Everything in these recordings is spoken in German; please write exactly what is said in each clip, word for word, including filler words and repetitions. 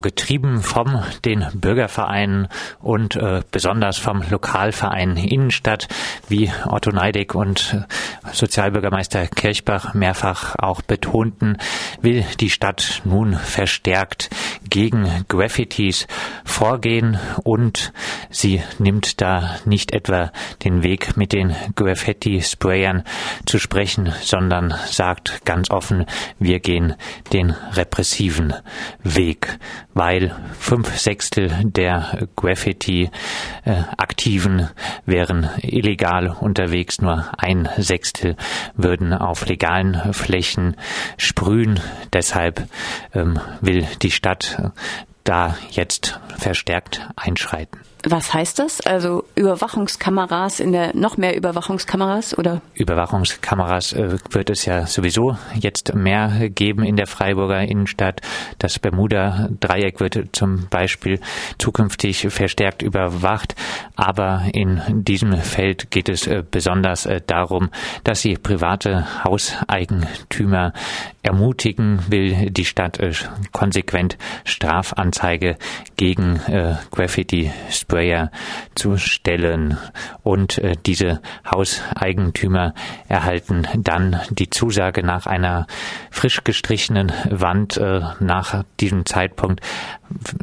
Getrieben vom den Bürgervereinen und äh, besonders vom Lokalverein Innenstadt, wie Otto Neideck und Sozialbürgermeister Kirchbach mehrfach auch betonten, will die Stadt nun verstärkt gegen Graffitis vorgehen und sie nimmt da nicht etwa den Weg mit den Graffiti-Sprayern zu sprechen, sondern sagt ganz offen, wir gehen den repressiven Weg, weil fünf Sechstel der Graffiti-Aktiven wären illegal unterwegs, nur ein Sechstel würden auf legalen Flächen sprühen. Deshalb ähm, will die Stadt da jetzt verstärkt einschreiten. Was heißt das? Also Überwachungskameras in der noch mehr Überwachungskameras oder? Überwachungskameras äh, wird es ja sowieso jetzt mehr geben in der Freiburger Innenstadt. Das Bermuda-Dreieck wird zum Beispiel zukünftig verstärkt überwacht. Aber in diesem Feld geht es äh, besonders äh, darum, dass sie private Hauseigentümer ermutigen will, die Stadt äh, konsequent Strafanzeige gegen äh, Graffiti Sprayer zu stellen. Und äh, diese Hauseigentümer erhalten dann die Zusage, nach einer frisch gestrichenen Wand äh, nach diesem Zeitpunkt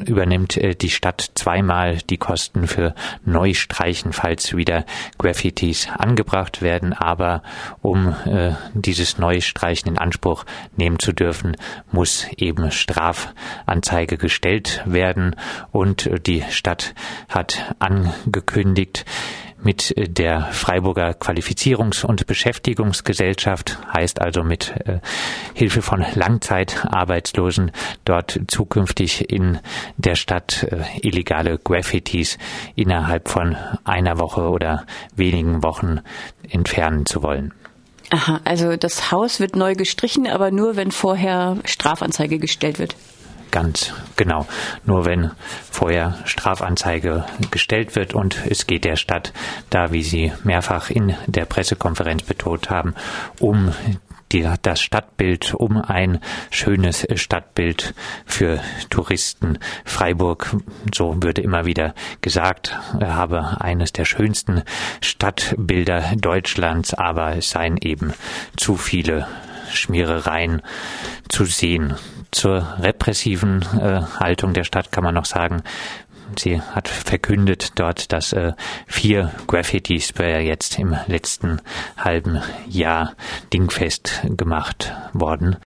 übernimmt äh, die Stadt zweimal die Kosten für Neustreichen, falls wieder Graffitis angebracht werden. Aber um äh, dieses Neustreichen in Anspruch nehmen zu dürfen, muss eben Strafanzeige gestellt werden. Und äh, die Stadt hat angekündigt, mit der Freiburger Qualifizierungs- und Beschäftigungsgesellschaft, heißt also mit äh, Hilfe von Langzeitarbeitslosen, dort zukünftig in der Stadt äh, illegale Graffitis innerhalb von einer Woche oder wenigen Wochen entfernen zu wollen. Aha, also das Haus wird neu gestrichen, aber nur, wenn vorher Strafanzeige gestellt wird. Ganz genau. Nur wenn vorher Strafanzeige gestellt wird, und es geht der Stadt da, wie sie mehrfach in der Pressekonferenz betont haben, um die, das Stadtbild, um ein schönes Stadtbild für Touristen. Freiburg, so würde immer wieder gesagt, habe eines der schönsten Stadtbilder Deutschlands, aber es seien eben zu viele Schmierereien zu sehen. Zur repressiven äh, Haltung der Stadt kann man noch sagen, sie hat verkündet dort, dass äh, vier Graffiti-Sprayer jetzt im letzten halben Jahr dingfest gemacht worden